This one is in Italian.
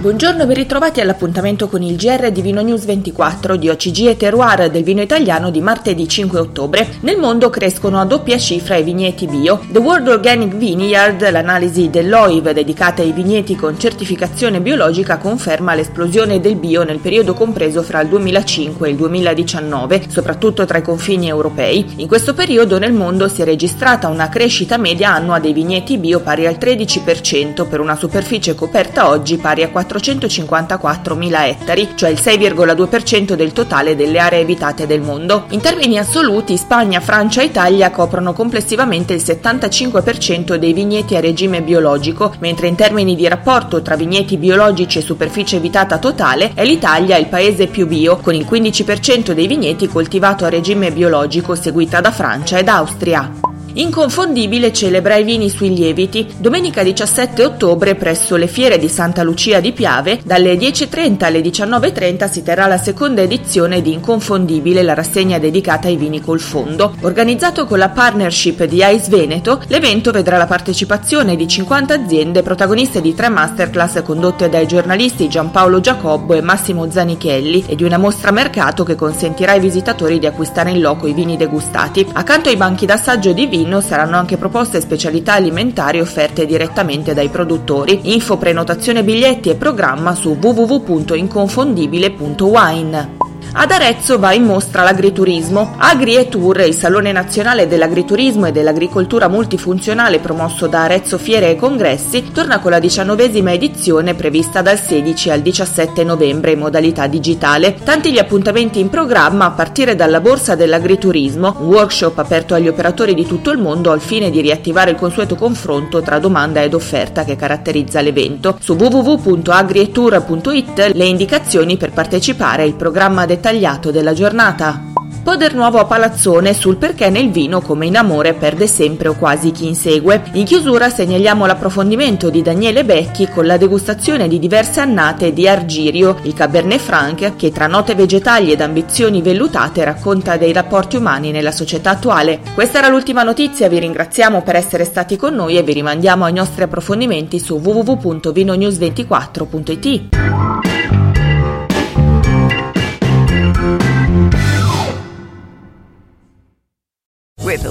Buongiorno e ben ritrovati all'appuntamento con il GR di Vino News 24 di OCG e Terroir del vino italiano di martedì 5 ottobre. Nel mondo crescono a doppia cifra i vigneti bio. The World Organic Vineyard, l'analisi dell'OIV dedicata ai vigneti con certificazione biologica, conferma l'esplosione del bio nel periodo compreso fra il 2005 e il 2019, soprattutto tra i confini europei. In questo periodo nel mondo si è registrata una crescita media annua dei vigneti bio pari al 13% per una superficie coperta oggi pari a 454.000 ettari, cioè il 6,2% del totale delle aree abitate del mondo. In termini assoluti, Spagna, Francia e Italia coprono complessivamente il 75% dei vigneti a regime biologico, mentre in termini di rapporto tra vigneti biologici e superficie abitata totale è l'Italia il paese più bio, con il 15% dei vigneti coltivato a regime biologico, seguita da Francia ed Austria. Inconfondibile celebra i vini sui lieviti. Domenica 17 ottobre presso le fiere di Santa Lucia di Piave dalle 10.30 alle 19.30 si terrà la seconda edizione di Inconfondibile, la rassegna dedicata ai vini col fondo. Organizzato con la partnership di Ais Veneto, l'evento vedrà la partecipazione di 50 aziende protagoniste di 3 masterclass condotte dai giornalisti Gian Paolo Giacobbo e Massimo Zanichelli e di una mostra mercato che consentirà ai visitatori di acquistare in loco i vini degustati. Accanto ai banchi d'assaggio di vino saranno anche proposte specialità alimentari offerte direttamente dai produttori. Info, prenotazione, biglietti e programma su www.inconfondibile.wine. Ad Arezzo va in mostra l'agriturismo. Agrietour, il Salone Nazionale dell'Agriturismo e dell'Agricoltura Multifunzionale promosso da Arezzo Fiere e Congressi, torna con la 19ª edizione prevista dal 16 al 17 novembre in modalità digitale. Tanti gli appuntamenti in programma a partire dalla Borsa dell'Agriturismo, un workshop aperto agli operatori di tutto il mondo al fine di riattivare il consueto confronto tra domanda ed offerta che caratterizza l'evento. Su www.agrietour.it le indicazioni per partecipare al programma dettagliato della giornata. Podernuovo a Palazzone sul perché nel vino, come in amore, perde sempre o quasi chi insegue. In chiusura segnaliamo l'approfondimento di Daniele Becchi con la degustazione di diverse annate di Argirio, il Cabernet Franc, che tra note vegetali ed ambizioni vellutate racconta dei rapporti umani nella società attuale. Questa era l'ultima notizia, vi ringraziamo per essere stati con noi e vi rimandiamo ai nostri approfondimenti su www.vinonews24.it. With the